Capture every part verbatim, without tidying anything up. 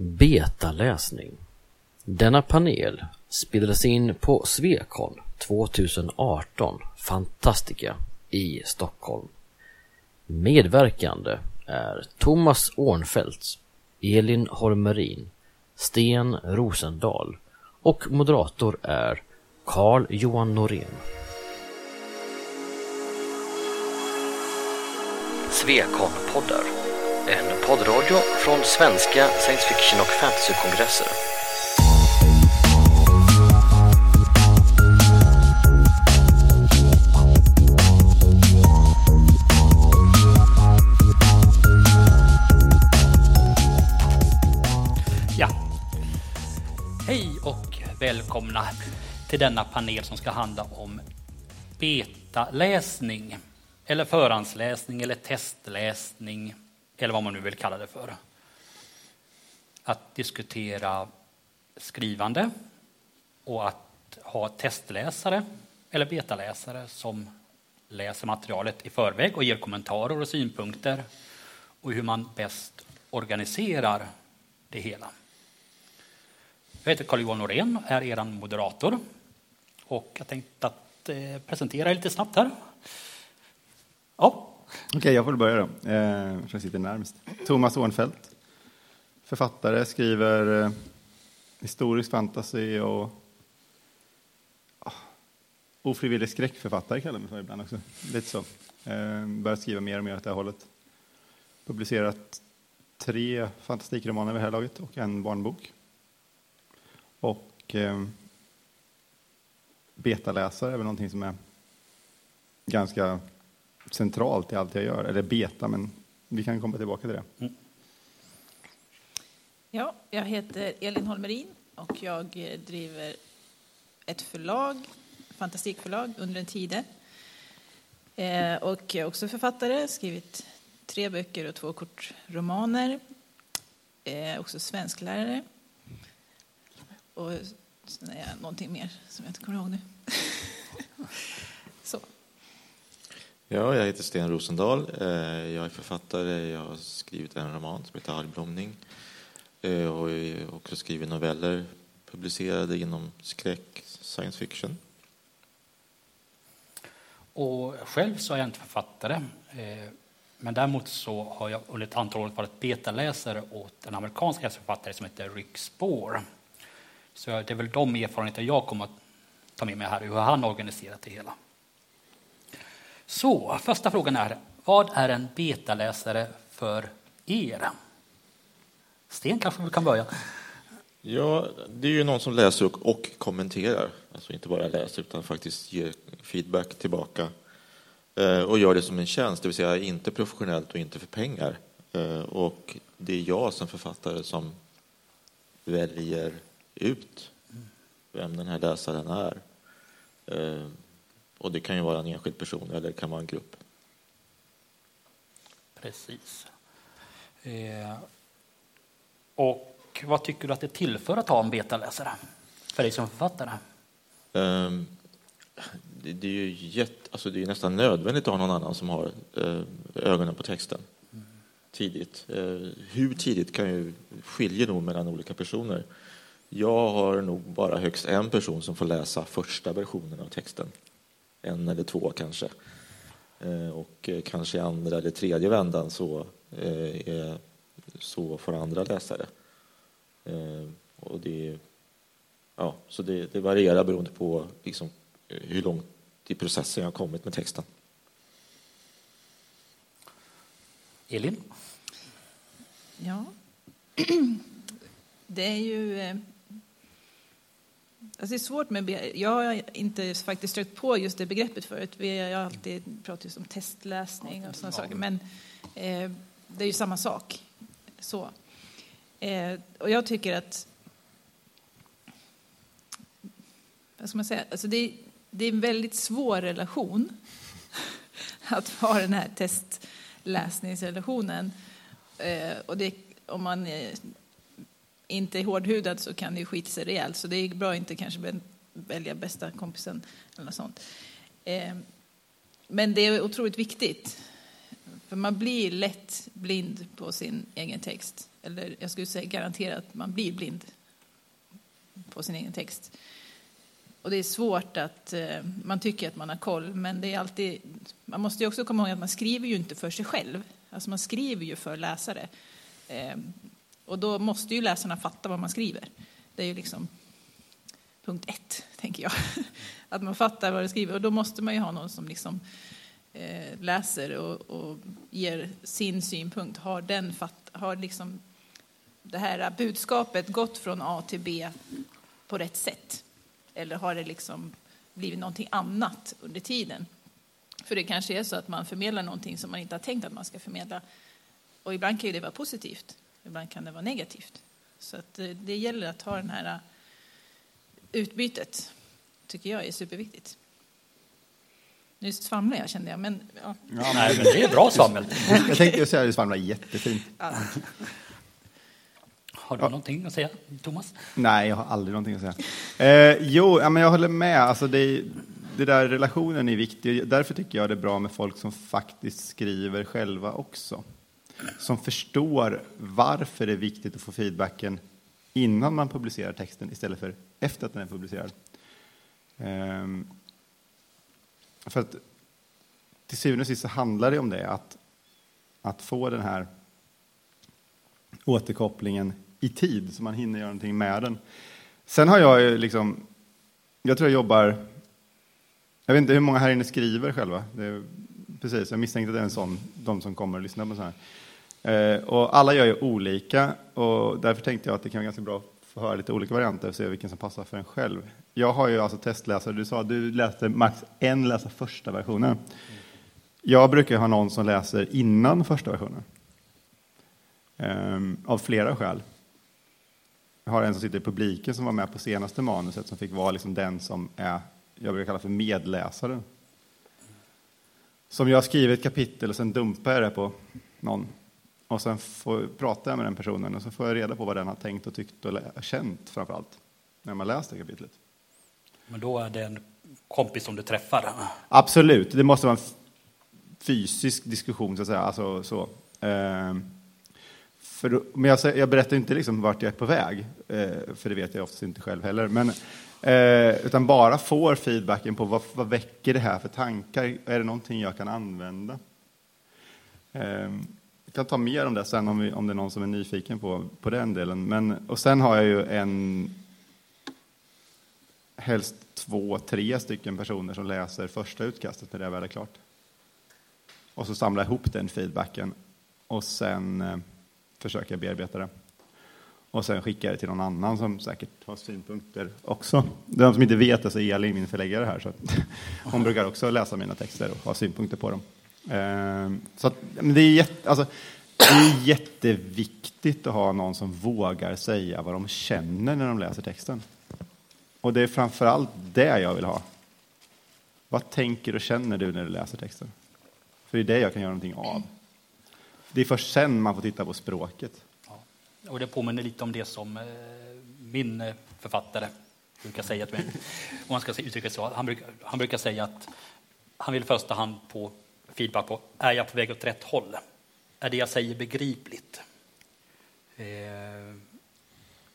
Betaläsning. Denna panel spelades in på Svecon tjugo arton Fantastica i Stockholm. Medverkande är Thomas Årnfelt, Elin Hormerin, Sten Rosendal och moderator är Carl-Johan Norén. Svekon-poddar, en poddradio från svenska science fiction och fantasykongresser. Välkomna till denna panel som ska handla om betaläsning eller förhandsläsning eller testläsning eller vad man nu vill kalla det för. Att diskutera skrivande och att ha testläsare eller betaläsare som läser materialet i förväg och ger kommentarer och synpunkter och hur man bäst organiserar det hela. Jag heter Carl-Johan Norén, är er moderator och jag tänkte att eh, presentera er lite snabbt här. Ja. Okej, okay, jag får börja då. Eh, jag sitter närmast. Thomas Årnfelt, författare, skriver eh, historisk fantasy och oh, ofrivillig skräckförfattare kallar man för ibland också. Lite så. Eh, börjar skriva mer och mer åt det här hållet. Publicerat tre fantastikromaner vid det här laget och en barnbok. Och eh, betaläsare är väl någonting som är ganska centralt i allt jag gör. Eller beta, men vi kan komma tillbaka till det. Mm. Ja, jag heter Elin Holmerin och jag driver ett förlag, fantastikförlag, under en tid. Eh, och jag är också författare, skrivit tre böcker och två kortromaner. Eh, också svensklärare. Och sen är jag någonting mer som jag inte kommer ihåg nu. Så. Ja, jag heter Sten Rosendal. Jag är författare. Jag har skrivit en roman som heter Allblomning. Och jag har också skrivit noveller publicerade inom skräck, science fiction. Och själv så är jag inte författare. Men däremot så har jag under ett antal år varit betaläsare åt en amerikansk författare som heter Rick Spoor. Så det är väl de erfarenheter jag kommer att ta med mig här, hur han organiserat det hela. Så, första frågan är, vad är en betaläsare för er? Sten kanske vi kan börja. Ja, det är ju någon som läser och, och kommenterar. Alltså inte bara läser utan faktiskt ger feedback tillbaka. Eh, och gör det som en tjänst, det vill säga inte professionellt och inte för pengar. Eh, och det är jag som författare som väljer ut vem den här läsaren är. Eh, och det kan ju vara en enskild person eller kan vara en grupp. Precis. Eh, och vad tycker du att det tillför att ha en betaläsare för dig som författare? Eh, det, det är ju jätt, alltså det är nästan nödvändigt att ha någon annan som har eh, ögonen på texten. Mm. Tidigt. Eh, hur tidigt kan ju skilja nog mellan olika personer. Jag har nog bara högst en person som får läsa första versionen av texten. En eller två kanske. Och kanske andra eller tredje vändan så, är, så får andra läsare. Och det, ja, så det, det varierar beroende på liksom, hur långt i processen jag har kommit med texten. Elin? Ja. Det är ju... Alltså det är svårt med... Jag har inte faktiskt stött på just det begreppet förut. Vi har alltid pratat just om testläsning och sådana saker. Men eh, det är ju samma sak. Så. Eh, och jag tycker att... Vad ska man säga? Alltså det, är, det är en väldigt svår relation. Att ha den här testläsningsrelationen. Eh, och det, om man... Eh, inte hårdhudad så kan det ju skita sig rejält. Så det är bra att inte kanske välja bästa kompisen eller något sånt. Eh, men det är otroligt viktigt. För man blir lätt blind på sin egen text. eller jag skulle säga garanterat att man blir blind på sin egen text. Och det är svårt att eh, man tycker att man har koll, men det är alltid, man måste ju också komma ihåg att man skriver ju inte för sig själv. Alltså man skriver ju för läsare. Eh, och då måste ju läsarna fatta vad man skriver. Det är ju liksom punkt ett, tänker jag. Att man fattar vad det skriver. Och då måste man ju ha någon som liksom eh, läser och, och ger sin synpunkt. Har den fatt, har liksom det här budskapet gått från A till B på rätt sätt? Eller har det liksom blivit någonting annat under tiden? För det kanske är så att man förmedlar någonting som man inte har tänkt att man ska förmedla. Och ibland kan det vara positivt. Ibland kan det vara negativt. Så att det, det gäller att ha den här utbytet. Tycker jag är superviktigt. Nu svamlar jag, kände jag. Men, ja. Ja, nej, men det är bra svammel. Jag tänkte säga att du svamlar jättefint. Ja. Har du ja. någonting att säga, Thomas? Nej, jag har aldrig någonting att säga. Eh, jo, ja, men jag håller med. Alltså det, det där relationen är viktig. Därför tycker jag det är bra med folk som faktiskt skriver själva också. Som förstår varför det är viktigt att få feedbacken innan man publicerar texten istället för efter att den är publicerad. Eh, för att till syvende och sist så handlar det om det. Att, att få den här återkopplingen i tid så man hinner göra någonting med den. Sen har jag ju liksom, jag tror jag jobbar, jag vet inte hur många här inne skriver själva. Det är, precis, jag misstänkte att det är en sån, de som kommer och lyssnar på så här. Eh, och alla gör ju olika, och därför tänkte jag att det kan vara ganska bra att få höra lite olika varianter och se vilken som passar för en själv. Jag har ju alltså testläsare, du sa att du läste max en läsa första versionen. Jag brukar ha någon som läser innan första versionen. Um, av flera skäl. Jag har en som sitter i publiken som var med på senaste manuset som fick vara liksom den som är, jag brukar kalla för medläsaren. Som jag skriver ett kapitel och sen dumpar jag det på någon. Och sen får, pratar jag med den personen och så får jag reda på vad den har tänkt och tyckt och lä- känt framförallt när man läste kapitlet. Men då är det en kompis som du träffar? Absolut, det måste vara en f- fysisk diskussion så att säga. Alltså, så. Um, För då, men jag, jag berättar inte liksom vart jag är på väg, eh, för det vet jag oftast inte själv heller. Men, eh, utan bara får feedbacken på vad, vad väcker det här för tankar? Är det någonting jag kan använda? Eh, jag kan ta mer om det sen om, vi, om det är någon som är nyfiken på, på den delen. Men, och sen har jag ju en, helst två, tre stycken personer som läser första utkastet när det är väl klart. Och så samlar jag ihop den feedbacken och sen... Eh, försöka bearbeta det. Och sen skickar det till någon annan som säkert har synpunkter också. De som inte vet det, så är Elin min förläggare här. Så att hon brukar också läsa mina texter och ha synpunkter på dem. Så att, men det, är jätte, alltså, det är jätteviktigt att ha någon som vågar säga vad de känner när de läser texten. Och det är framförallt det jag vill ha. Vad tänker och känner du när du läser texten? För det är det jag kan göra någonting av. Det är först sen man får titta på språket. Ja. Och det påminner lite om det som min författare brukar säga till mig. Om man ska uttrycka så. Han brukar, han brukar säga att han vill första hand på feedback på, är jag på väg åt rätt håll? Är det jag säger begripligt? Eh,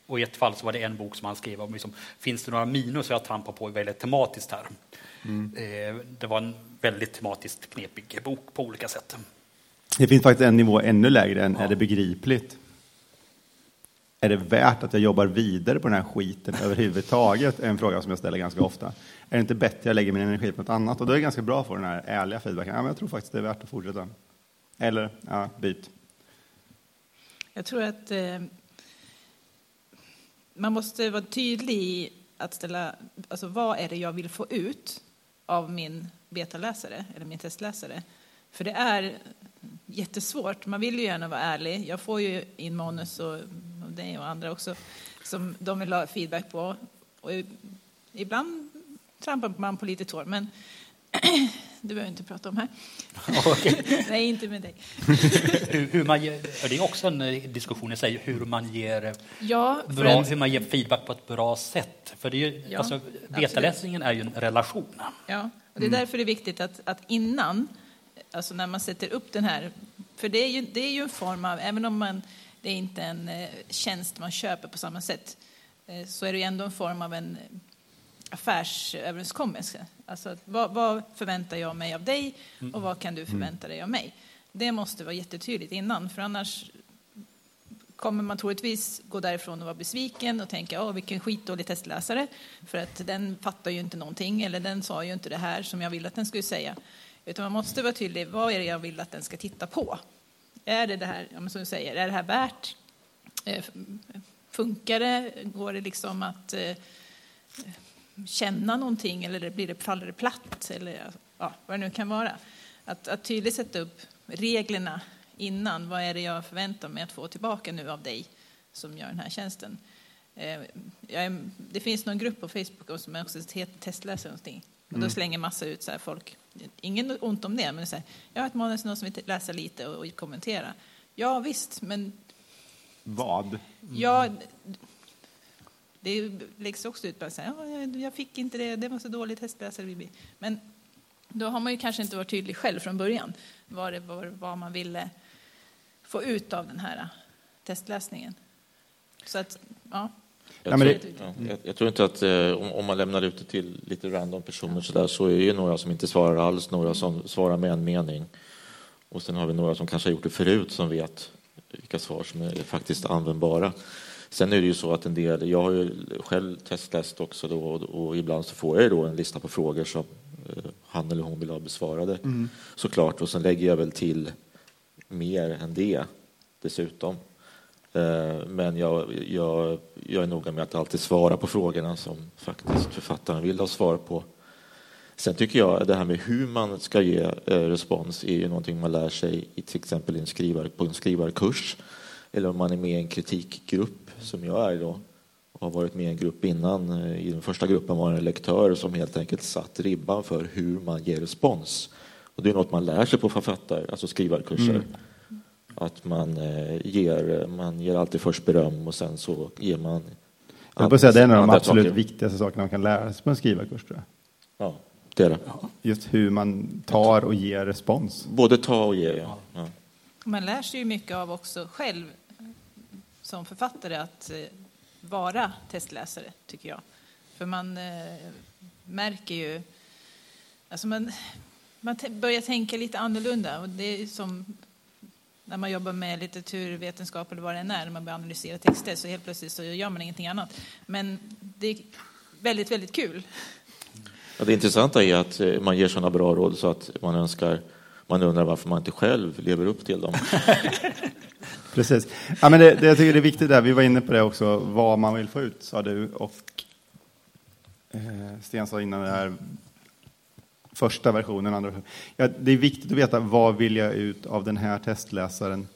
och i ett fall så var det en bok som han skrev om, liksom, finns det några minus jag trampar på väldigt tematiskt här? Mm. Eh, det var en väldigt tematiskt knepig bok på olika sätt. Det finns faktiskt en nivå ännu lägre än ja. Är det begripligt? Är det värt att jag jobbar vidare på den här skiten överhuvudtaget? Är en fråga som jag ställer ganska ofta. Är det inte bättre att jag lägger min energi på något annat? Och då är det ganska bra att få den här ärliga feedbacken. Ja, men jag tror faktiskt det är värt att fortsätta. Eller, ja, byt. Jag tror att eh, man måste vara tydlig i att ställa, alltså vad är det jag vill få ut av min betaläsare eller min testläsare? För det är jättesvårt. Man vill ju gärna vara ärlig. Jag får ju in manus och, och dig och andra också som de vill ha feedback på. Och ibland trampar man på lite tår, men det behöver jag inte prata om här. Okay. Nej, inte med dig. hur, hur man ger, det är också en diskussion i sig, hur man ger, ja, bra, hur man ger feedback på ett bra sätt. För det är ju, ja, alltså, betaläsningen är ju en relation. Ja, och det är mm. därför det är viktigt att, att innan... Alltså när man sätter upp den här, för det är ju, det är ju en form av, även om man det är inte en tjänst man köper på samma sätt, så är det ju ändå en form av en affärsöverenskommelse. Alltså, vad, vad förväntar jag mig av dig och vad kan du förvänta dig av mig? Det måste vara jättetydligt innan, för annars kommer man troligtvis gå därifrån och vara besviken och tänka, åh, vilken skitdålig testläsare, för att den fattar ju inte någonting, eller den sa ju inte det här som jag ville att den skulle säga. Utan man måste vara tydlig, vad är det jag vill att den ska titta på? Är det det här, ja, men som du säger, är det här värt? Funkar det? Går det liksom att känna någonting, eller blir det, faller det platt, eller ja, vad det nu kan vara. Att, att tydligt sätta upp reglerna innan, vad är det jag förväntar mig att få tillbaka nu av dig som gör den här tjänsten. Eh, jag är, det finns någon grupp på Facebook som också heter testläsare någonting. Och då slänger massa ut så här folk, ingen ont om det, men så här, jag har ett manus, någon som vill läsa lite och, och kommentera. Ja visst, men vad? Mm. Ja, det läggs också ut på att säga, ja, jag fick inte det, det var så dåligt testläsare. Men då har man ju kanske inte varit tydlig själv från början vad, det var, vad man ville få ut av den här testläsningen. Så att, ja. Jag, Nej, tror, det, ja, jag, jag tror inte att eh, om, om man lämnar ut det till lite random personer, ja, så där, så är det ju några som inte svarar alls, några som svarar med en mening. Och sen har vi några som kanske har gjort det förut som vet vilka svar som är faktiskt användbara. Sen är det ju så att en del, jag har ju själv testläst också då, och, och ibland så får jag då en lista på frågor som han eller hon vill ha besvarade, mm. såklart, och sen lägger jag väl till mer än det dessutom, men jag, jag, jag är noga med att alltid svara på frågorna som faktiskt författaren vill ha svar på. Sen tycker jag det här med hur man ska ge respons är ju någonting man lär sig i till exempel en skrivar, på en skrivarkurs, eller om man är med i en kritikgrupp som jag är då. Jag har varit med i en grupp innan. I den första gruppen var en lektör som helt enkelt satt ribban för hur man ger respons. Och det är något man lär sig på författare, alltså skrivarkurser. Mm. Att man ger, man ger alltid först beröm och sen så ger man... Jag vill säga att det är en av de absolut saker. viktigaste sakerna man kan lära sig på en skrivarkurs, tror jag. Ja, det är det. Ja. Just hur man tar och ger respons. Både ta och ge, ja. ja. Man lär sig ju mycket av också själv som författare att... vara testläsare, tycker jag. För man eh, märker ju... Alltså man man t- börjar tänka lite annorlunda. Och det är som när man jobbar med litteraturvetenskap eller vad det än är, när man börjar analysera texter, så helt plötsligt så gör man ingenting annat. Men det är väldigt, väldigt kul. Ja, det intressanta är att man ger sådana bra råd så att man önskar... Man undrar varför man inte själv lever upp till dem. Precis. Ja, men det, det, jag tycker det är viktigt där. Vi var inne på det också. Vad man vill få ut, sa du. Och eh, Sten sa innan det här. Första versionen, andra versionen. Ja, det är viktigt att veta, vad vill jag ut av den här testläsaren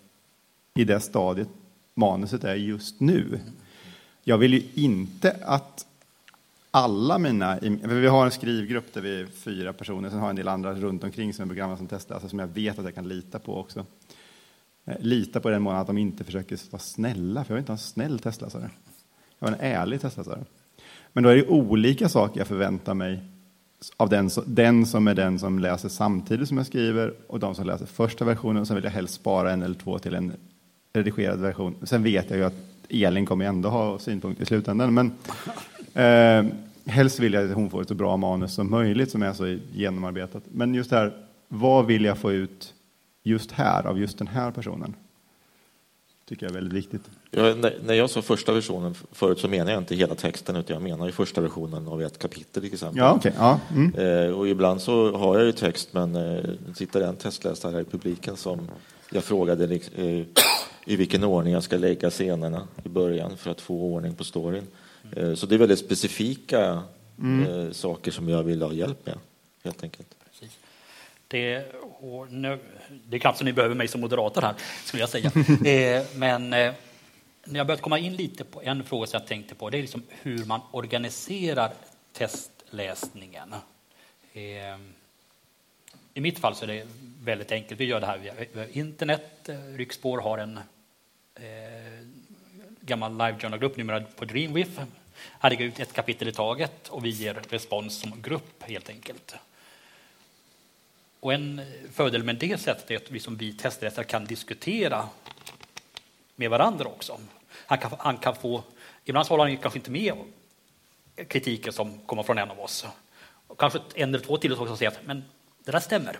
i det stadiet manuset är just nu. Jag vill ju inte att alla mina... Vi har en skrivgrupp där vi är fyra personer. Sen har jag en del andra runt omkring som är programmerade som testläsare, som jag vet att jag kan lita på också. Lita på den månaden att de inte försöker vara snälla, för jag vill inte ha en snäll testläsare. Jag vill en ärlig testläsare. Men då är det olika saker jag förväntar mig av den, den som är den som läser samtidigt som jag skriver, och de som läser första versionen. Sen vill jag helst spara en eller två till en redigerad version. Sen vet jag ju att Elin kommer ändå ha synpunkt i slutändan, men eh, helst vill jag att hon får ett så bra manus som möjligt, som är så genomarbetat. Men just det här, vad vill jag få ut just här, av just den här personen, tycker jag är väldigt viktigt. Ja, när jag sa första versionen förut, så menar jag inte hela texten, utan jag menar ju första versionen av ett kapitel till exempel. Ja, okay. ja. Mm. Och ibland så har jag ju text, men det sitter en testläsare här i publiken som jag frågade i vilken ordning jag ska lägga scenerna i början för att få ordning på storyn. Så det är väldigt specifika mm. saker som jag vill ha hjälp med, helt enkelt. Det, och nu, det är knappt så ni behöver mig som moderator här, skulle jag säga. eh, men eh, jag börjat komma in lite på en fråga som jag tänkte på. Det är liksom hur man organiserar testläsningen. Eh, I mitt fall så är det väldigt enkelt. Vi gör det här via, via internet. Rick Spoor har en eh, gammal live-journal-grupp numera på DreamWiff. Han lägger ut ett kapitel i taget och vi ger respons som grupp, helt enkelt. Och en fördel med det sättet är att vi som vi testläsare kan diskutera med varandra också. Han kan, han kan få, ibland så håller han kanske inte med kritiken som kommer från en av oss. Och kanske en eller två till oss också säger att men det där stämmer.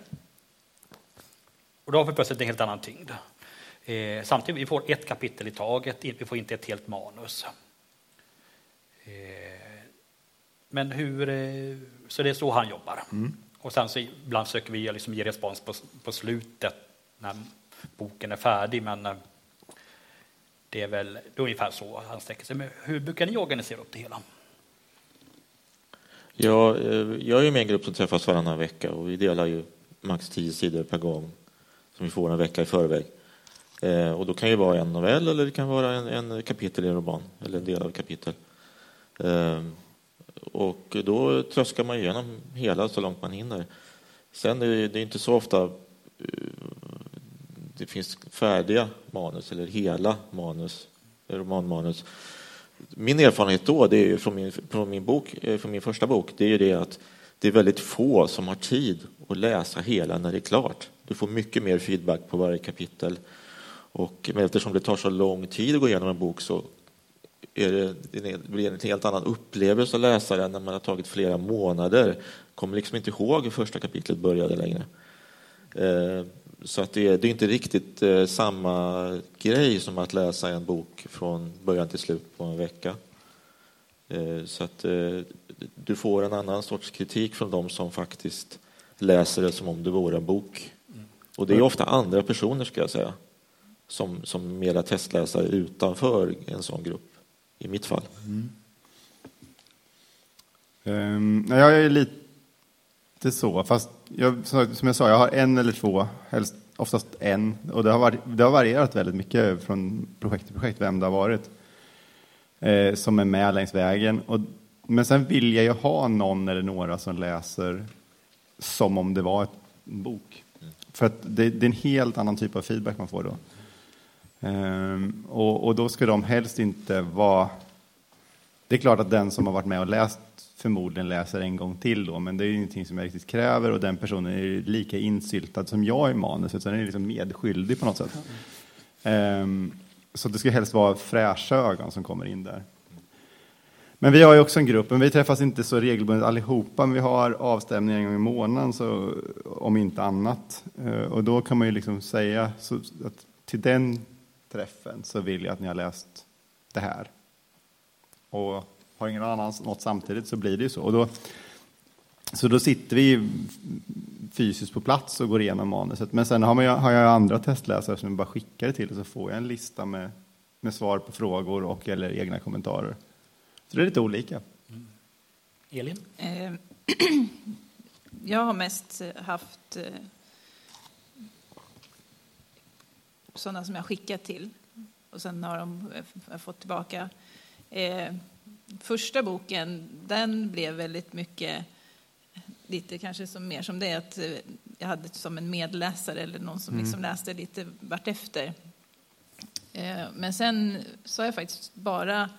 Och då har vi plötsligt en helt annan tyngd. Eh, samtidigt vi får ett kapitel i taget, vi får inte ett helt manus. Eh, men hur, eh, så det är så han jobbar. Mm. Och sen så ibland söker vi liksom ge respons på, på slutet när boken är färdig, men det är väl det är ungefär så han sträcker sig. Men hur brukar ni organisera upp det hela? Ja, jag är ju med en grupp som träffas varannan vecka och vi delar ju max tio sidor per gång som vi får en vecka i förväg. Eh, och då kan ju vara en novell eller det kan vara en, en kapitel i en roman eller en del av kapitel. Eh, och då tröskar man igenom hela så långt man hinner. Sen är det, det är inte så ofta det finns färdiga manus eller hela manus, romanmanus. Min erfarenhet då, det är ju från min, från min bok, från min första bok, det är ju det att det är väldigt få som har tid att läsa hela när det är klart. Du får mycket mer feedback på varje kapitel. Och men eftersom det tar så lång tid att gå igenom en bok så är det, det blir det en helt annan upplevelse att läsa den när man har tagit flera månader. Kommer liksom inte ihåg hur första kapitlet började längre. Eh, så att det, är, det är inte riktigt eh, samma grej som att läsa en bok från början till slut på en vecka. Eh, så att eh, du får en annan sorts kritik från de som faktiskt läser det som om det vore en bok. Och det är ofta andra personer, ska jag säga, som, som mera testläsare utanför en sån grupp, i mitt fall. Mm. Um, jag är lite så, fast jag, som jag sa, jag har en eller två, helst, oftast en. Och det har, var, det har varierat väldigt mycket från projekt till projekt, vem det har varit, eh, som är med längs vägen. Och, men sen vill jag ju ha någon eller några som läser som om det var ett bok. För att det, det är en helt annan typ av feedback man får då. Ehm, och, och då ska de helst inte vara... Det är klart att den som har varit med och läst förmodligen läser en gång till då. Men det är ju ingenting som jag riktigt kräver. Och den personen är ju lika insyltad som jag i manuset. Så den är liksom medskyldig på något sätt. Ehm, så det ska helst vara fräscha ögon som kommer in där. Men vi har ju också en grupp, men vi träffas inte så regelbundet allihopa, men vi har avstämningar en gång i månaden, så, om inte annat. Och då kan man ju liksom säga så, att till den träffen så vill jag att ni har läst det här. Och har ingen annan något samtidigt så blir det ju så. Och då, så då sitter vi fysiskt på plats och går igenom manuset. Men sen har, man, har jag andra testläsare som jag bara skickar det till och så får jag en lista med, med svar på frågor och eller egna kommentarer. Så det är lite olika. Mm. Elin? Eh, jag har mest haft eh, sådana som jag skickat till. Och sen har de eh, fått tillbaka. Eh, första boken, den blev väldigt mycket, lite kanske som mer som det, att eh, jag hade som en medläsare eller någon som mm. liksom läste lite vart efter. Eh, men sen så har jag faktiskt bara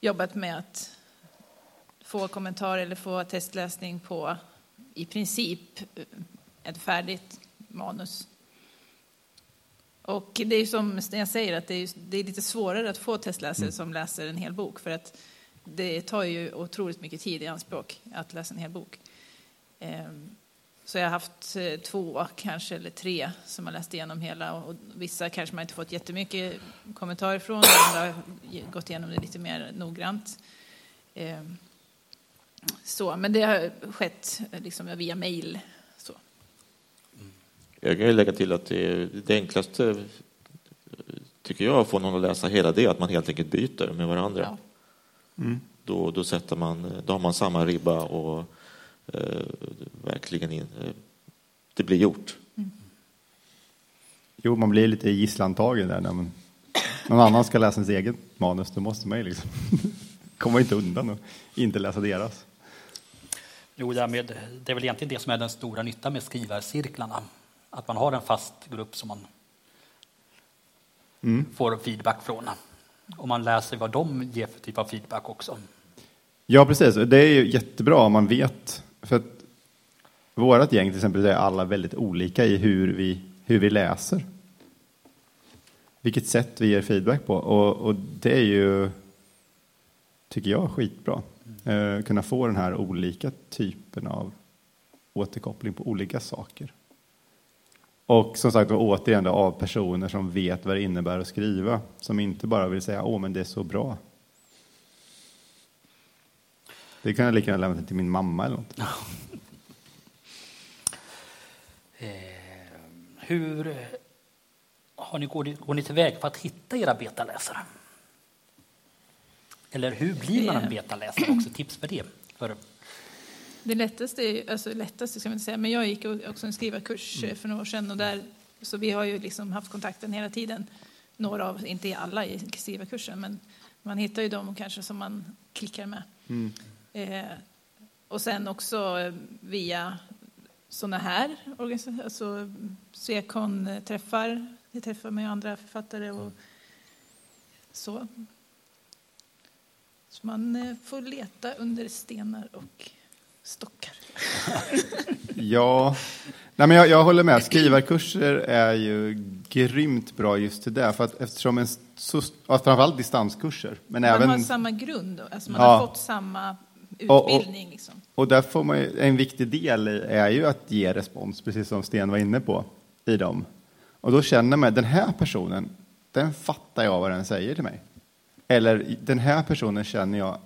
jobbat med att få kommentarer eller få testläsning på i princip ett färdigt manus. Och det är ju som jag säger att det är, det är lite svårare att få testläsare som läser en hel bok, för att det tar ju otroligt mycket tid i anspråk att läsa en hel bok. Så jag har haft två kanske eller tre som har läst igenom hela, och vissa kanske man inte fått jättemycket kommentarer från, andra har gått igenom det lite mer noggrant. Så, men det har skett liksom via mejl. Jag kan ju lägga till att det, det enklaste tycker jag att få någon att läsa hela det, att man helt enkelt byter med varandra. Ja. Mm. Då, då, sätter man, då har man samma ribba och Eh, verkligen in, eh, det blir gjort. Mm. Jo, man blir lite gisslantagen där när man, någon annan ska läsa ens eget manus, då måste man ju liksom komma inte undan och inte läsa deras. Jo, därmed, det är väl egentligen det som är den stora nyttan med skrivarcirklarna, att man har en fast grupp som man mm. får feedback från, och man läser vad de ger för typ av feedback också. Ja, precis, det är ju jättebra om man vet. För att vårat gäng till exempel är alla väldigt olika i hur vi, hur vi läser. vilket sätt vi ger feedback på. Och, och det är ju, tycker jag, skitbra. Mm. Eh, kunna få den här olika typen av återkoppling på olika saker. Och som sagt, återigen då, av personer som vet vad det innebär att skriva. Som inte bara vill säga, åh men det är så bra. Det kan jag lika gärna lämna till min mamma eller något. eh, hur har ni, går, ni, går ni tillväg för att hitta era betaläsare? Eller hur blir man en betaläsare också? Tips för det. För... Det lättaste, alltså lättaste ska man inte säga, men jag gick också en skrivarkurs mm. för några år sedan. Och där, så vi har ju liksom haft kontakten hela tiden. Några av, inte alla i skrivarkursen, men man hittar ju dem kanske som man klickar med. Mm. Eh, och sen också via sådana här organisationer, alltså Svecon träffar, vi träffar med andra författare och så. Så man får leta under stenar och stockar. Ja, nej, men jag, jag håller med. Skrivarkurser är ju grymt bra just till det. För att eftersom en, så, framförallt distanskurser. Men man även, har samma grund. Alltså man ja. har fått samma utbildning. Och, och, liksom. Och där får man ju, en viktig del är ju att ge respons. Precis som Sten var inne på. I dem. Och då känner man, den här personen, den fattar jag vad den säger till mig. Eller den här personen känner jag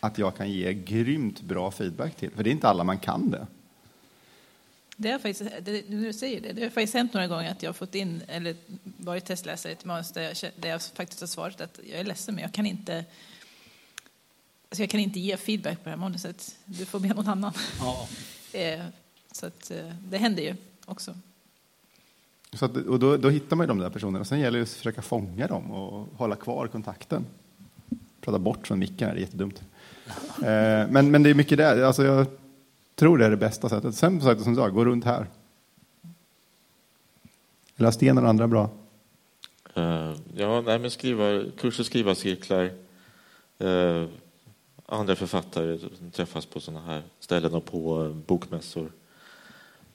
att jag kan ge grymt bra feedback till. För det är inte alla man kan det. Det har faktiskt, det, nu säger det, det har faktiskt hänt några gånger att jag har fått in, eller varit testläsare till manus där jag, där jag faktiskt har svarat att jag är ledsen, men jag kan inte, alltså jag kan inte ge feedback på det här manuset. Du får be någon annan. Ja. Så att, det händer ju också. Så att, och då, då hittar man ju de där personerna. Sen gäller det att försöka fånga dem och hålla kvar kontakten. Prata bort från micken, det är jättedumt. eh, men, men det är mycket där. Alltså jag tror det är det bästa sättet. Sen på som sagt, gå runt här. Eller Sten eller andra bra? Uh, ja, nej, men skriva, kurser, skriva cirklar. Uh, andra författare träffas på sådana här ställen och på uh, bokmässor.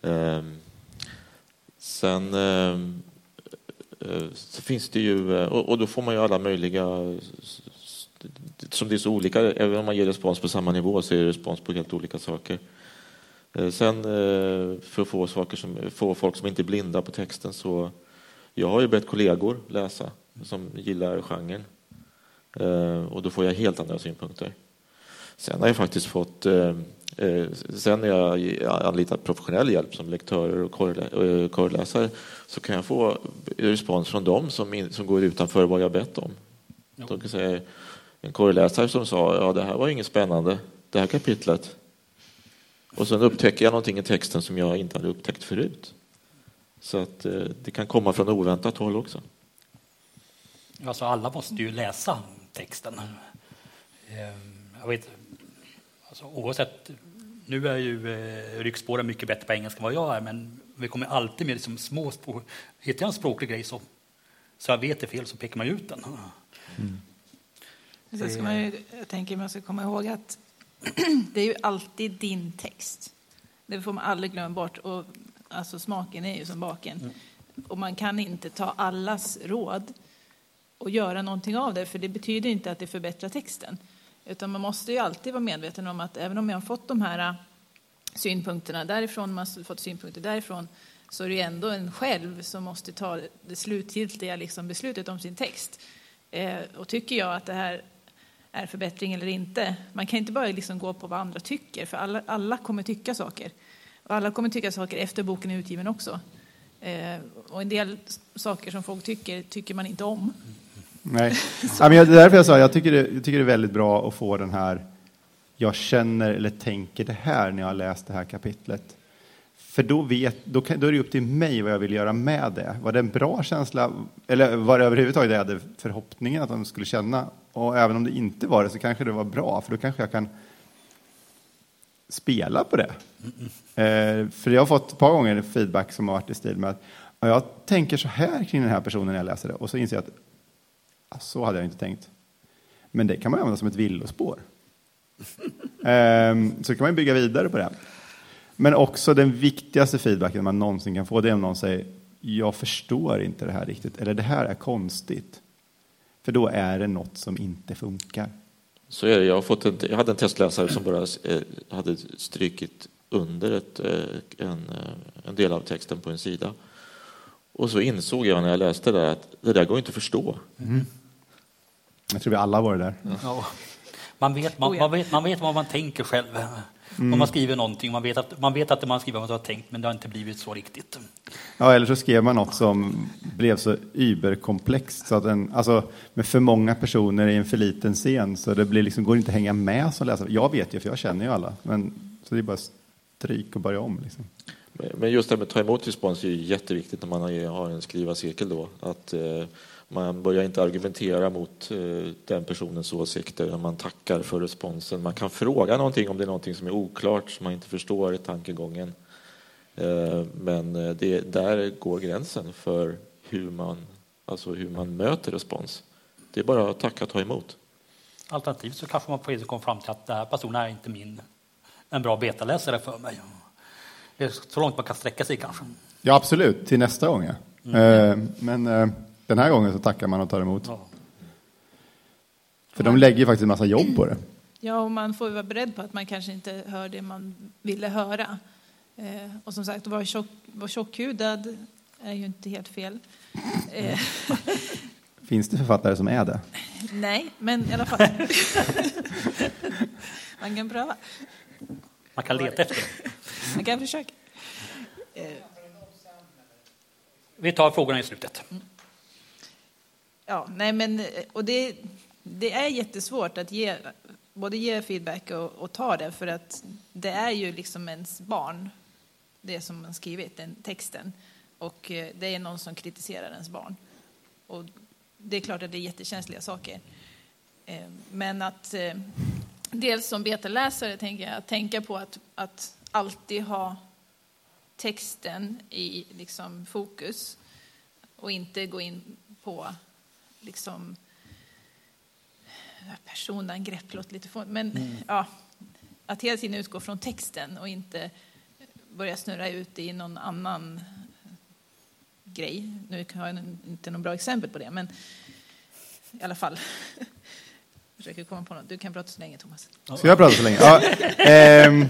Uh, Sen eh, så finns det ju, och, och då får man ju alla möjliga, som det är så olika, även om man ger respons på samma nivå så är det respons på helt olika saker. Eh, sen eh, för att få, saker som, få folk som inte är blinda på texten, så jag har ju bett kollegor läsa som gillar genren. Eh, och då får jag helt andra synpunkter. Sen har jag faktiskt fått... Eh, Sen när jag anlitar professionell hjälp som lektörer och korreläsare, så kan jag få respons från dem som, in, som går utanför vad jag bett om. Jo. De kan säga, en korreläsare som sa, ja, det här var inget spännande, det här kapitlet. Och sen upptäcker jag någonting i texten som jag inte hade upptäckt förut. Så att det kan komma från oväntat håll också. Alltså alla måste ju läsa texten. Jag vet alltså, oavsett, nu är ju eh, Rick Spoor mycket bättre på engelska än vad jag är, men vi kommer alltid med liksom små språk. Hittar jag en språklig grej så, så jag vet det fel, så pekar man ut den. Mm. Så ska man ju, jag tänker man ska komma ihåg att det är ju alltid din text. Det får man aldrig glömma bort. Och, alltså, smaken är ju som baken. Mm. Och man kan inte ta allas råd och göra någonting av det, för det betyder inte att det förbättrar texten. Utan man måste ju alltid vara medveten om att även om jag har fått de här synpunkterna därifrån, man har fått synpunkter därifrån, så är det ju ändå en själv som måste ta det slutgiltiga liksom beslutet om sin text. Eh, och tycker jag att det här är förbättring eller inte? Man kan inte bara liksom gå på vad andra tycker, för alla, alla kommer tycka saker. Och alla kommer tycka saker efter boken är utgiven också. Eh, och en del saker som folk tycker, tycker man inte om. Nej. Ja, men jag, det är därför jag sa, jag tycker, det, jag tycker det är väldigt bra att få den här, jag känner eller tänker det här när jag har läst det här kapitlet. För då, vet, då, kan, då är det upp till mig vad jag vill göra med det. Var det en bra känsla, eller var det överhuvudtaget jag hade förhoppningen att de skulle känna? Och även om det inte var det, så kanske det var bra, för då kanske jag kan spela på det. Eh, för jag har fått ett par gånger feedback som har varit i stil med att jag tänker så här kring den här personen när jag läser det, och så inser jag att så hade jag inte tänkt. Men det kan man använda som ett villospår. ehm, så kan man bygga vidare på det. Men också den viktigaste feedbacken man någonsin kan få, det är om någon säger, jag förstår inte det här riktigt, eller det här är konstigt. För då är det något som inte funkar. Så är det. Jag har fått en, jag hade en testläsare som bara eh, hade strykit under ett, eh, en, en del av texten på en sida. Och så insåg jag när jag läste det att det där går inte att förstå. Mm. Jag tror vi alla var där. Ja. Ja. Man, vet, man, man, vet, man vet vad man tänker själv. Mm. Om man skriver någonting, man vet att, man vet att det man skriver vad man har tänkt, men det har inte blivit så riktigt. Ja, eller så skrev man något som blev så überkomplext så att en, alltså, med för många personer i en för liten scen, så det blir liksom, går inte att hänga med som läsare. Jag vet ju, för jag känner ju alla, men så det är bara stryk och börja om liksom. Men just det med att ta emot respons är ju jätteviktigt när man har en skrivarcirkel då, att eh, man börjar inte argumentera mot eh, den personens åsikter. Man tackar för responsen. Man kan fråga någonting om det är någonting som är oklart, som man inte förstår i tankegången. Eh, men det, där går gränsen för hur man, alltså hur man möter respons. Det är bara att tacka och ta emot. Alternativt så kanske man på kommer fram till att den här personen är inte min, en bra betaläsare för mig. Det är så långt man kan sträcka sig kanske. Ja, absolut. Till nästa gång. Ja. Mm. Eh, men... Eh, Den här gången så tackar man och tar emot. Ja. För de lägger ju faktiskt en massa jobb på det. Ja, och man får ju vara beredd på att man kanske inte hör det man ville höra. Eh, och som sagt, att vara, tjock, vara tjockhudad är ju inte helt fel. Eh. Finns det författare som är det? Nej, men i alla fall. Man kan pröva. Man kan leta efter det. Man kan försöka. Eh. Vi tar frågorna i slutet. Ja, nej men, och det, det är jättesvårt att ge, både ge feedback och, och ta det, för att det är ju liksom ens barn, det som man skrivit, den texten, och det är någon som kritiserar ens barn, och det är klart att det är jättekänsliga saker, men att dels som betaläsare tänker jag, att tänka på att, att alltid ha texten i liksom fokus och inte gå in på liksom personangrepp, låt lite få, men mm. ja, att hela tiden utgå från texten och inte börja snurra ut i någon annan grej. Nu har jag inte någon bra exempel på det, men i alla fall försöker komma på något. Du kan prata så länge, Thomas. Så jag pratar så länge? Ja, eh,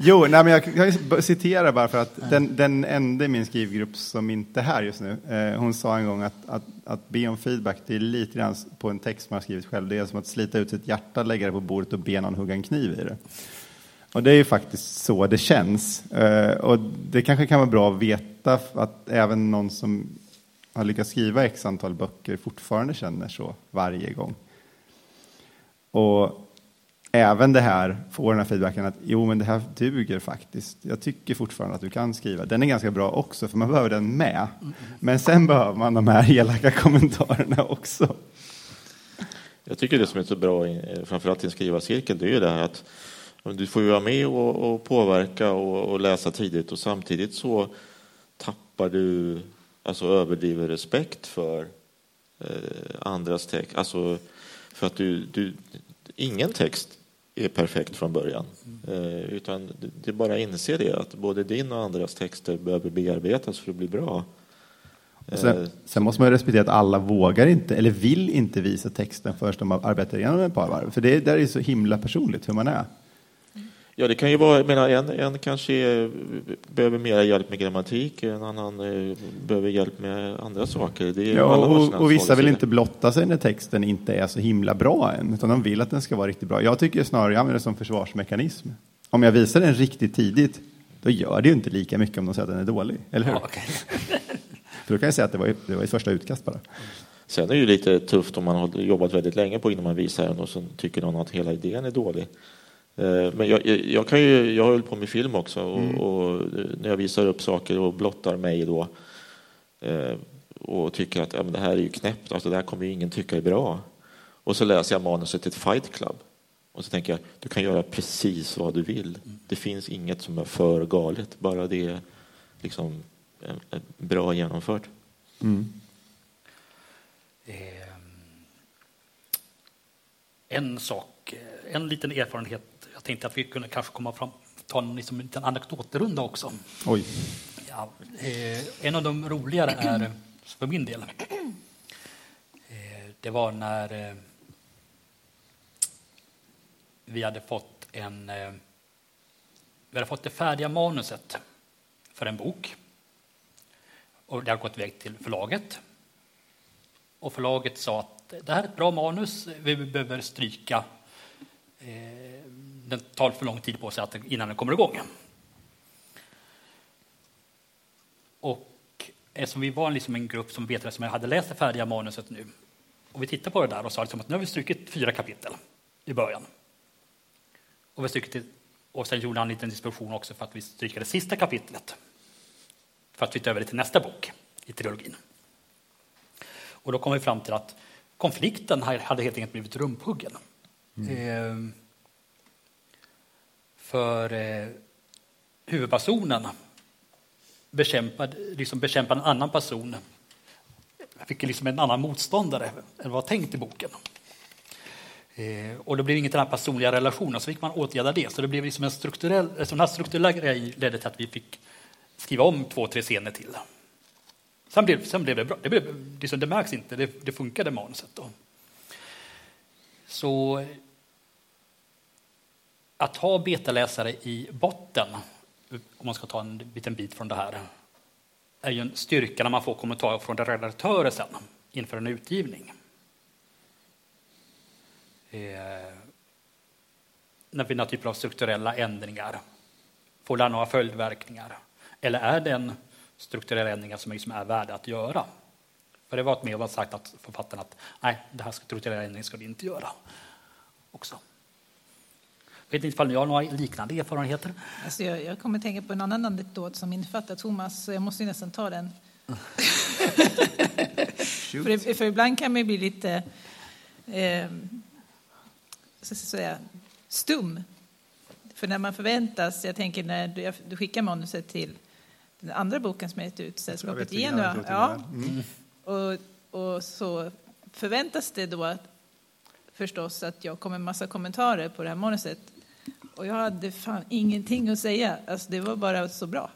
jo, nej, men jag kan citera bara för att den, den enda i min skrivgrupp som inte är här just nu, eh, hon sa en gång att, att, att be om feedback, det är lite grann på en text man har skrivit själv. Det är som att slita ut sitt hjärta, lägga det på bordet och be någon hugga en kniv i det. Och det är ju faktiskt så det känns. Eh, och det kanske kan vara bra att veta att även någon som har lyckats skriva x antal böcker fortfarande känner så varje gång. Och även det här får den här feedbacken att jo, men det här duger faktiskt. Jag tycker fortfarande att du kan skriva. Den är ganska bra också, för man behöver den med. Men sen behöver man de här elaka kommentarerna också. Jag tycker det som är så bra, framförallt i en skrivarcirkel, det är ju det här att du får ju vara med och, och påverka och, och läsa tidigt. Och samtidigt så tappar du, alltså överdriver respekt för eh, andras text. Alltså... För att du, du, ingen text är perfekt från början. Mm. Eh, utan det bara inser det, att både din och andras texter behöver bearbetas för att bli bra. Eh, sen, sen måste man respektera att alla vågar inte eller vill inte visa texten först de arbetar igenom en par varv. För det där är så himla personligt hur man är. Mm. Ja, det kan ju vara, jag menar, en, en kanske behöver mer hjälp med grammatik, en annan behöver hjälp med andra saker. Det är ja, och, och vissa vill inte blotta sig när texten inte är så himla bra än, utan de vill att den ska vara riktigt bra. Jag tycker snarare jag använder det som försvarsmekanism. Om jag visar den riktigt tidigt, då gör det ju inte lika mycket om de säger att den är dålig, eller hur? Ja, okay. För då kan jag säga att det var, det var i första utkast bara. Sen är det ju lite tufft om man har jobbat väldigt länge på innan man visar den och så tycker någon att hela idén är dålig. Men jag, jag kan ju, jag höll på med film också och, mm. och när jag visar upp saker och blottar mig då eh, och tycker att ja, men det här är ju knäppt, alltså det här kommer ju ingen tycka är bra, och så läser jag manuset till Fight Club och så tänker jag, du kan göra precis vad du vill, mm. det finns inget som är för galet, bara det är liksom är bra genomfört. Mm. En sak, en liten erfarenhet. Jag tänkte att vi kunde kanske komma fram, ta en, liksom, en liten anekdoterunda också. Oj. ja, eh, en av de roligare är för min del. Eh, det var när eh, vi hade fått en eh, vi hade fått det färdiga manuset för en bok. Och det har gått väg till förlaget. Och förlaget sa att det här är ett bra manus. Vi behöver stryka. Den tar för lång tid på sig att innan den kommer igång. Och eftersom vi var liksom en grupp som vet att jag hade läst det färdiga manuset nu. Och vi tittade på det där och sa liksom att nu har vi strykit fyra kapitel i början. Och vi strykade, och sen gjorde han en liten disposition också för att vi strykade det sista kapitlet. För att flytta över det till nästa bok i trilogin. Och då kom vi fram till att konflikten hade helt enkelt blivit rumphuggen. Mm. Eh, för eh, huvudpersonen bekämpade, liksom bekämpade en annan person. Jag fick liksom en annan motståndare än vad tänkt i boken. Eh, och det blev inget den här personliga relationen, så fick man åtgärda det. Så det blev liksom en strukturell, en sån här strukturella grej ledde till att vi fick skriva om två, tre scener till. Sen blev, sen blev det bra. Det, blev, liksom, det märks inte. Det, det funkade manuset då. Så att ha betaläsare i botten, om man ska ta en liten bit från det här, är ju en styrka när man får kommentarer från redaktörer sen inför en utgivning. Eh, när vi har typer av strukturella ändringar, får det några följdverkningar? Eller är det en strukturell ändring som liksom är värd att göra? För det var ett med och sagt att författaren att nej, det här strukturella ändringen ska vi inte göra också. Jag vet inte om jag har några liknande erfarenheter. Alltså jag, jag kommer tänka på en annan anekdot som infattar Thomas. Jag måste ju nästan ta den. Mm. för, för ibland kan man bli lite eh, så ska säga, stum. För när man förväntas, jag tänker när du, du skickar manuset till den andra boken som är gett ut, Sällskapet i Genua. Ja. Mm. Och, och så förväntas det då att, förstås att jag kommer en massa kommentarer på det här manuset. Och jag hade fan ingenting att säga. Alltså det var bara så bra.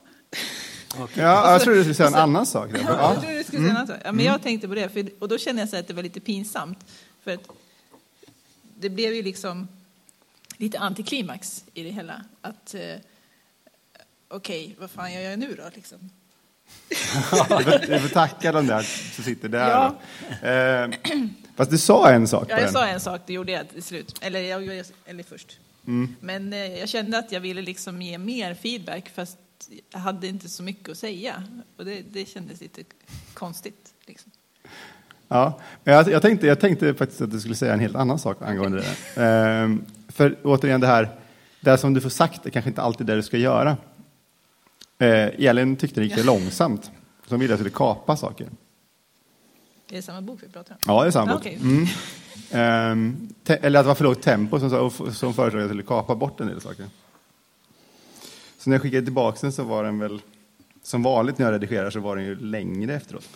Okay. Ja, så, jag tror du skulle säga en annan sak. Ja, ja. Jag tror du skulle säga en annan sak. Ja, men mm. jag tänkte på det. För, och då kände jag så att det var lite pinsamt. För att det blev ju liksom lite antiklimax i det hela. Att eh, okej, okay, vad fan jag gör nu då liksom. Vi får tacka de där som sitter där. Ja. Eh, fast du sa en sak. Ja, jag den. sa en sak. Det gjorde jag till slut. Eller, jag, eller först. Mm. Men eh, jag kände att jag ville liksom ge mer feedback. Fast jag hade inte så mycket att säga. Och det, det kändes lite konstigt. Liksom. Ja, men jag, jag, tänkte, jag tänkte faktiskt att du skulle säga en helt annan sak angående det. Eh, för återigen det här. Det som du får sagt är kanske inte alltid det du ska göra. Eh, Elin tyckte det gick långsamt. Som ville att skulle kapa saker. Det är samma bok vi pratar om. Ja, det är samma ah, bok. Okay. Mm. Ehm, te- eller att det var för lågt tempo som, som föreslog att jag skulle kapa bort en del saker. Så när jag skickade tillbaka den så var den väl, som vanligt när jag redigerar så var den ju längre efteråt.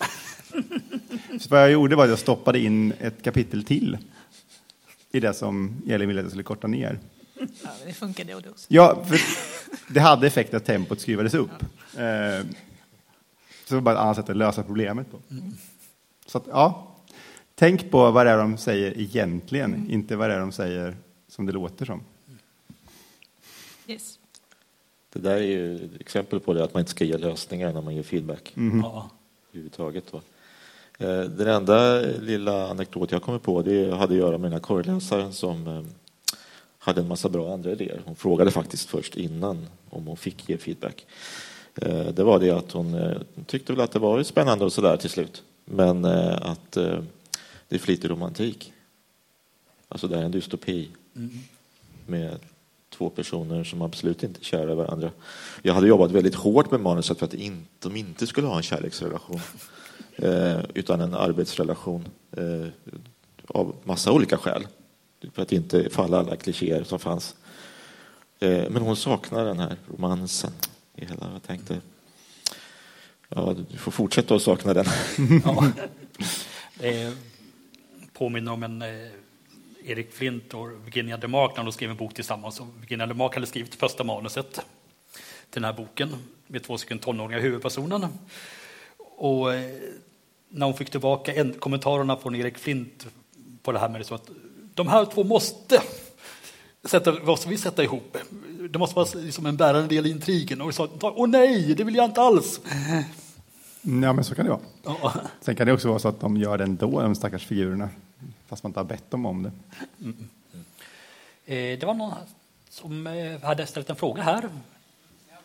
Så vad jag gjorde var att jag stoppade in ett kapitel till i det som Elin ville att jag skulle korta ner. Ja, det funkade också. Ja, för det hade effekt att tempot skruvades upp. Ja. Eh, så det var bara ett annat sätt att lösa problemet på. Mm. Så att, ja. Tänk på vad det är de säger egentligen. Mm. Inte vad det är de säger som det låter som. Yes. Det där är ju exempel på det att man inte ska ge lösningar när man ger feedback. Mm. Ja. Överhuvudtaget då. Eh, den enda lilla anekdot jag kommer på det hade att göra med mina korreläsare som... Eh, hade en massa bra andra idéer. Hon frågade faktiskt först innan om hon fick ge feedback. Det var det att hon tyckte väl att det var spännande och sådär till slut. Men att det är flitig romantik. Alltså det är en dystopi. Mm. Med två personer som absolut inte är kära varandra. Jag hade jobbat väldigt hårt med manuset för att de inte skulle ha en kärleksrelation. Utan en arbetsrelation. Av massa olika skäl. För att inte falla alla klichéer som fanns. Men hon saknar den här romansen. I hela, jag tänkte, ja, du får fortsätta att sakna den. Ja. Det påminner om en Erik Flint och Virginia Demak när de skrev en bok tillsammans. Virginia Demak hade skrivit första manuset. till den här boken med två stycken tonåringar i huvudpersonen. Och när hon fick tillbaka en, kommentarerna från Erik Flint på det här med det, så att de här två måste sätta, vad ska vi sätta ihop? Det måste vara liksom en bärande del i intrigen. Och så sa, åh nej, det vill jag inte alls. Ja, men så kan det vara. Ja. Sen kan det också vara så att de gör det ändå, de stackars figurerna. Fast man inte har bett dem om det. Mm. Eh, det var någon som hade ställt en fråga här. Ja,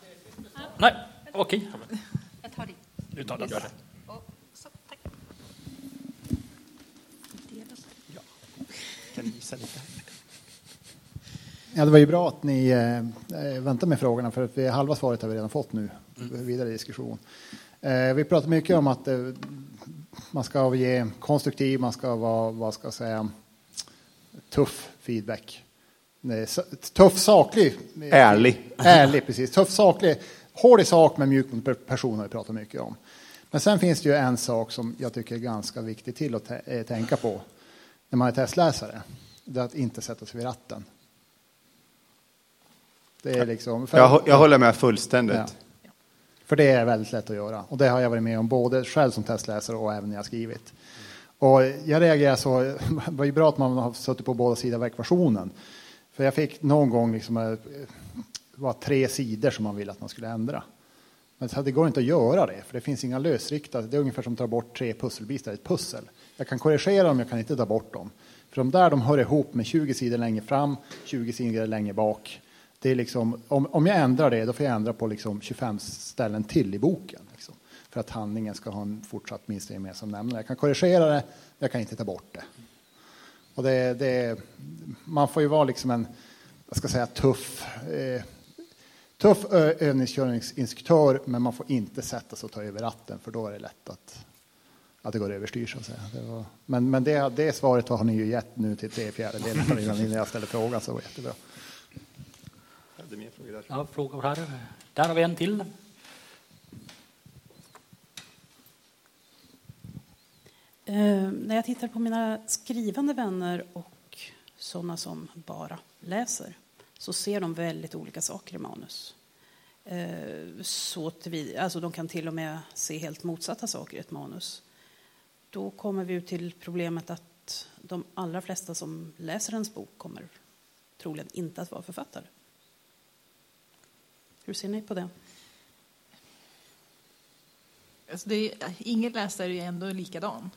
det nej, okej. Okay. Jag tar det. Du tar det. Ja, det var ju bra att ni eh, väntar med frågorna, för att vi, halva svaret har vi redan fått nu. Mm. Vidare diskussion. Eh, vi pratar mycket om att eh, man ska ge konstruktiv, man ska vara, vad ska jag säga, tuff feedback. Nej, så, tuff, saklig. Ärlig. Ärlig, precis. Tuff, saklig. Hård i sak med mjuk mot personer vi pratar mycket om. Men sen finns det ju en sak som jag tycker är ganska viktig till att t- tänka på när man är testläsare. Det är att inte sätta sig vid ratten. Det är liksom, för, jag, jag håller med fullständigt. Ja. För det är väldigt lätt att göra. Och det har jag varit med om både själv som testläsare och även när jag skrivit. Och jag reagerar så, det var ju bra att man har suttit på båda sidor av ekvationen. För jag fick någon gång liksom, var tre sidor som man ville att man skulle ändra. Men det går inte att göra det, för det finns inga lösriktade. Det är ungefär som att ta bort tre pusselbitar i ett pussel. Jag kan korrigera dem, jag kan inte ta bort dem. För de där, de hör ihop med tjugo sidor längre fram, tjugo sidor längre bak. Det är liksom, om, om jag ändrar det, då får jag ändra på liksom tjugofem ställen till i boken. Liksom, för att handlingen ska ha en fortsatt minst med som nämnare. Jag kan korrigera det, jag kan inte ta bort det. Och det, det, man får ju vara liksom en, jag ska säga, tuff, eh, tuff ö- övningskörningsinstruktör, men man får inte sätta sig och ta över ratten, för då är det lätt att, att det går överstyr, så att säga. Det var, men men det, det svaret har ni ju gett nu till tre fjärdedelen innan jag ställer frågan, så var det jättebra. Ja, frågor här. Där har vi en till. Eh, när jag tittar på mina skrivande vänner och sådana som bara läser, så ser de väldigt olika saker i manus. Eh, så vi, alltså de kan till och med se helt motsatta saker i ett manus. Då kommer vi till problemet att de allra flesta som läser ens bok kommer troligen inte att vara författare. Hur ser ni på det? Alltså det är, ingen läsare är ju ändå likadan.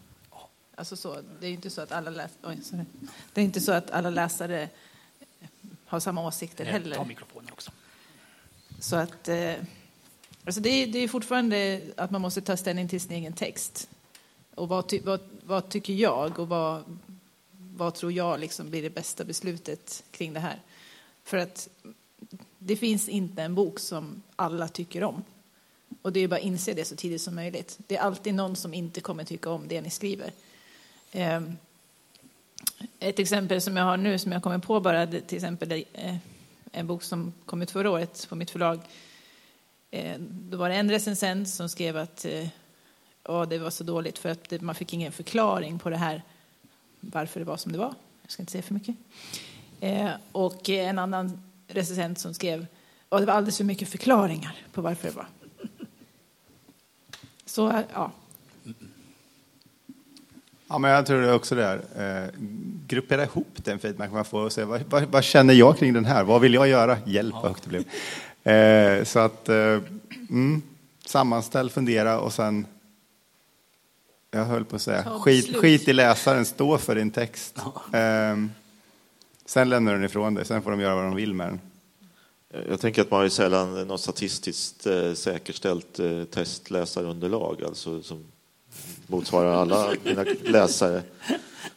Alltså så, det är inte så att alla läsare, oj, det är inte så att alla läsare har samma åsikter heller. Ta mikrofonen också. Så att, alltså det är, det är fortfarande att man måste ta ställning till sin egen text. Och vad, ty, vad, vad tycker jag och vad, vad tror jag liksom blir det bästa beslutet kring det här? För att det finns inte en bok som alla tycker om. Och det är bara att inse det så tidigt som möjligt. Det är alltid någon som inte kommer tycka om det ni skriver. Ett exempel som jag har nu, som jag kommer på bara, till exempel en bok som kom ut förra året på mitt förlag. Då var det en recensent som skrev att ja, det var så dåligt för att man fick ingen förklaring på det här, varför det var som det var. Jag ska inte säga för mycket. Och en annan recensent som skrev att det var alldeles för mycket förklaringar på varför det var. Så, ja. Ja, men jag tror det är också det här. Eh, gruppera ihop den feedback man får och se vad, vad, vad känner jag kring den här? Vad vill jag göra? Hjälp, vad högt det blev. Eh, så att eh, mm, sammanställ, fundera och sen jag höll på att säga skit, skit i läsaren, stå för din text. Eh, Sen lämnar den ifrån dig. Sen får de göra vad de vill med den. Jag tänker att man har ju sällan något statistiskt eh, säkerställt eh, testläsarunderlag. Alltså som motsvarar alla dina läsare.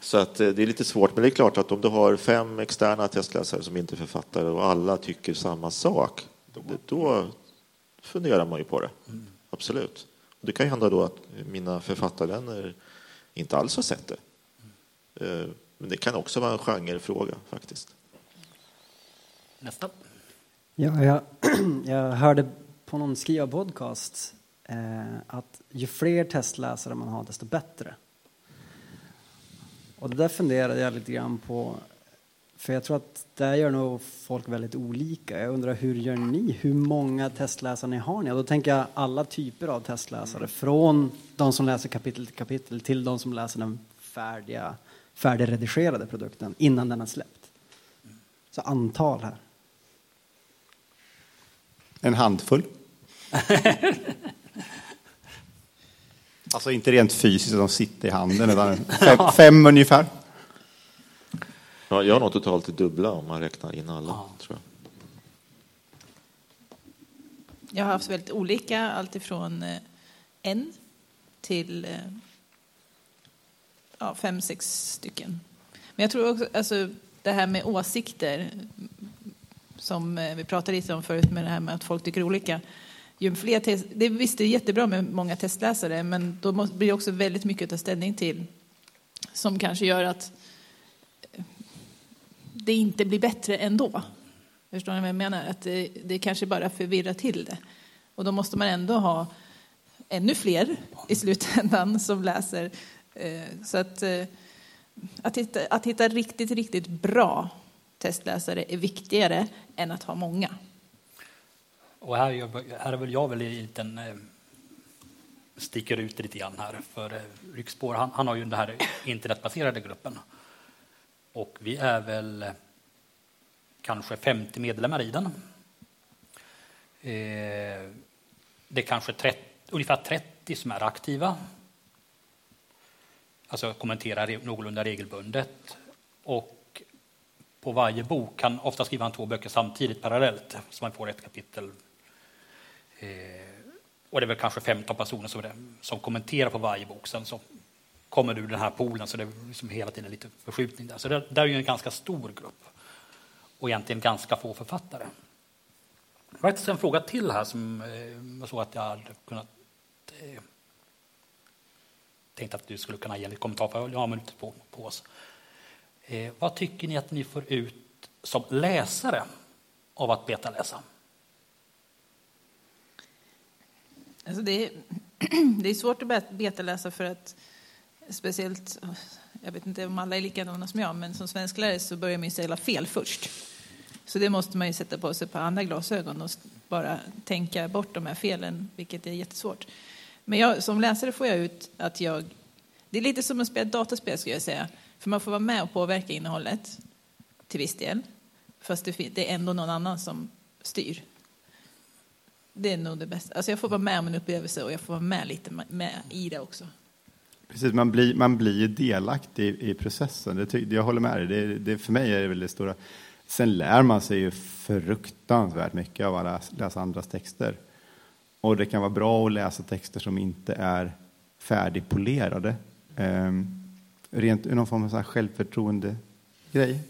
Så att, eh, det är lite svårt. Men det är klart att om du har fem externa testläsare som inte är författare och alla tycker samma sak. Då, då funderar man ju på det. Mm. Absolut. Och det kan ju hända då att mina författarvänner inte alls har sett det. Eh, Men det kan också vara en genrefråga faktiskt. Nästa. Ja, jag, jag hörde på någon skriva podcast eh, att ju fler testläsare man har, desto bättre. Och det där funderade jag lite grann på. För jag tror att där gör nog folk väldigt olika. Jag undrar, hur gör ni? Hur många testläsare ni har ni? Och då tänker jag alla typer av testläsare. Från de som läser kapitel till kapitel till de som läser den färdiga, färdigredigerade produkten innan den har släppt. Så antal här. En handfull. Alltså inte rent fysiskt att de sitter i handen, utan fem, fem ungefär. Ja, jag har nog totalt dubbla om man räknar in alla, ja. Tror jag. Jag har haft väldigt olika, allt ifrån en till ja, fem, sex stycken. Men jag tror också, alltså, det här med åsikter som vi pratade lite om förut, med det här med att folk tycker olika. Ju fler test, det visst, det är jättebra med många testläsare, men då måste, blir det också väldigt mycket att ta ställning till som kanske gör att det inte blir bättre ändå. Förstår ni vad jag menar? Att det, det kanske bara förvirrar till det. Och då måste man ändå ha ännu fler i slutändan som läser. Så att, att, hitta, att hitta riktigt, riktigt bra testläsare är viktigare än att ha många. Och här, här är väl jag väl i den sticker ut lite grann här. För Rick Spoor, han, han har ju den här internetbaserade gruppen. Och vi är väl kanske femtio medlemmar i den. Eh, det är kanske trettio, ungefär trettio som är aktiva. Alltså kommenterar någorlunda regelbundet. Och på varje bok kan ofta skriva två böcker samtidigt parallellt. Så man får ett kapitel. Eh, och det är väl kanske femton personer som, det, som kommenterar på varje bok. Sen så kommer du den här poolen, så det är liksom hela tiden lite förskjutning där. Så det, det är ju en ganska stor grupp. Och egentligen ganska få författare. Det var en fråga till här som jag eh, såg att jag hade kunnat... Eh, tänkte att du skulle kunna ge en kommentar på, ja, men på, på oss. Eh, vad tycker ni att ni får ut som läsare av att betaläsa? Alltså det, är, det är svårt att betaläsa för att speciellt, jag vet inte om alla är likadana som jag, men som svensklärare så börjar man ju säga fel först. Så det måste man ju sätta på sig på andra glasögon och bara tänka bort de här felen, vilket är jättesvårt. Men jag, som läsare får jag ut att jag, det är lite som att spela dataspel skulle jag säga, för man får vara med och påverka innehållet till viss del, fast det, det är ändå någon annan som styr. Det är nog det bästa. Alltså jag får vara med om en upplevelse och jag får vara med lite med i det också. Precis, man blir, man blir delaktig i processen. Det tyck, jag håller med dig. Det, det, för mig är det väldigt stora. Sen lär man sig ju fruktansvärt mycket av att läsa andras texter. Och det kan vara bra att läsa texter som inte är färdigpolerade. Um, rent någon form av så här självförtroende grej.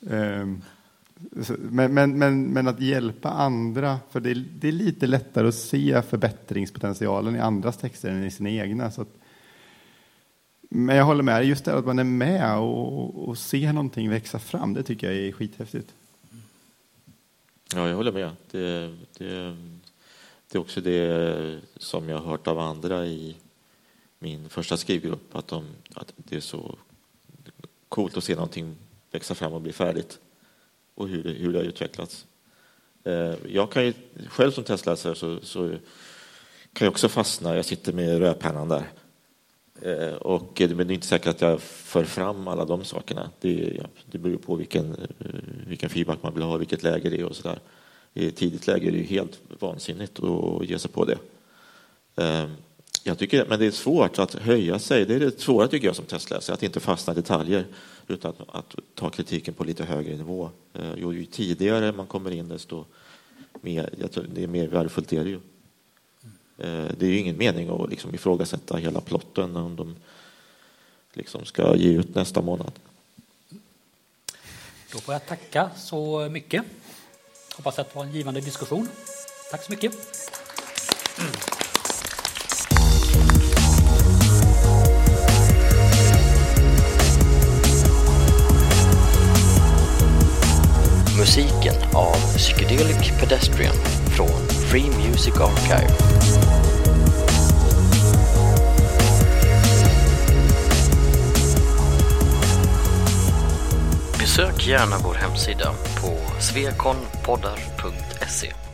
um, Men, men, men, men att hjälpa andra, för det är, det är lite lättare att se förbättringspotentialen i andras texter än i sina egna. Så att, men jag håller med, just det att man är med och, och ser någonting växa fram, det tycker jag är skithäftigt. Ja, jag håller med. Det, det, det är också det som jag har hört av andra i min första skrivgrupp, att, de, att det är så coolt att se någonting växa fram och bli färdigt. Och hur det, hur det har utvecklats. Jag kan ju, själv som testläsare så, så kan jag också fastna. Jag sitter med rödpennan där. Och, men det är inte säkert att jag för fram alla de sakerna. Det, det beror på vilken, vilken feedback man vill ha, vilket läge det är och sådär. I tidigt läge är det ju helt vansinnigt att ge sig på det. Jag tycker, men det är svårt att höja sig. Det är det svåra tycker jag som testläsare, att inte fastna i detaljer utan att, att ta kritiken på lite högre nivå. Eh, ju, ju tidigare man kommer in desto mer, jag tror, det är mer värdefullt är det ju. Eh, det är ju ingen mening att liksom ifrågasätta hela plotten om de liksom ska ge ut nästa månad. Då får jag tacka så mycket. Hoppas att det var en givande diskussion. Tack så mycket. Mm. Musiken av Psychedelic Pedestrian från Free Music Archive. gärna vår hemsida på svekon poddar punkt se.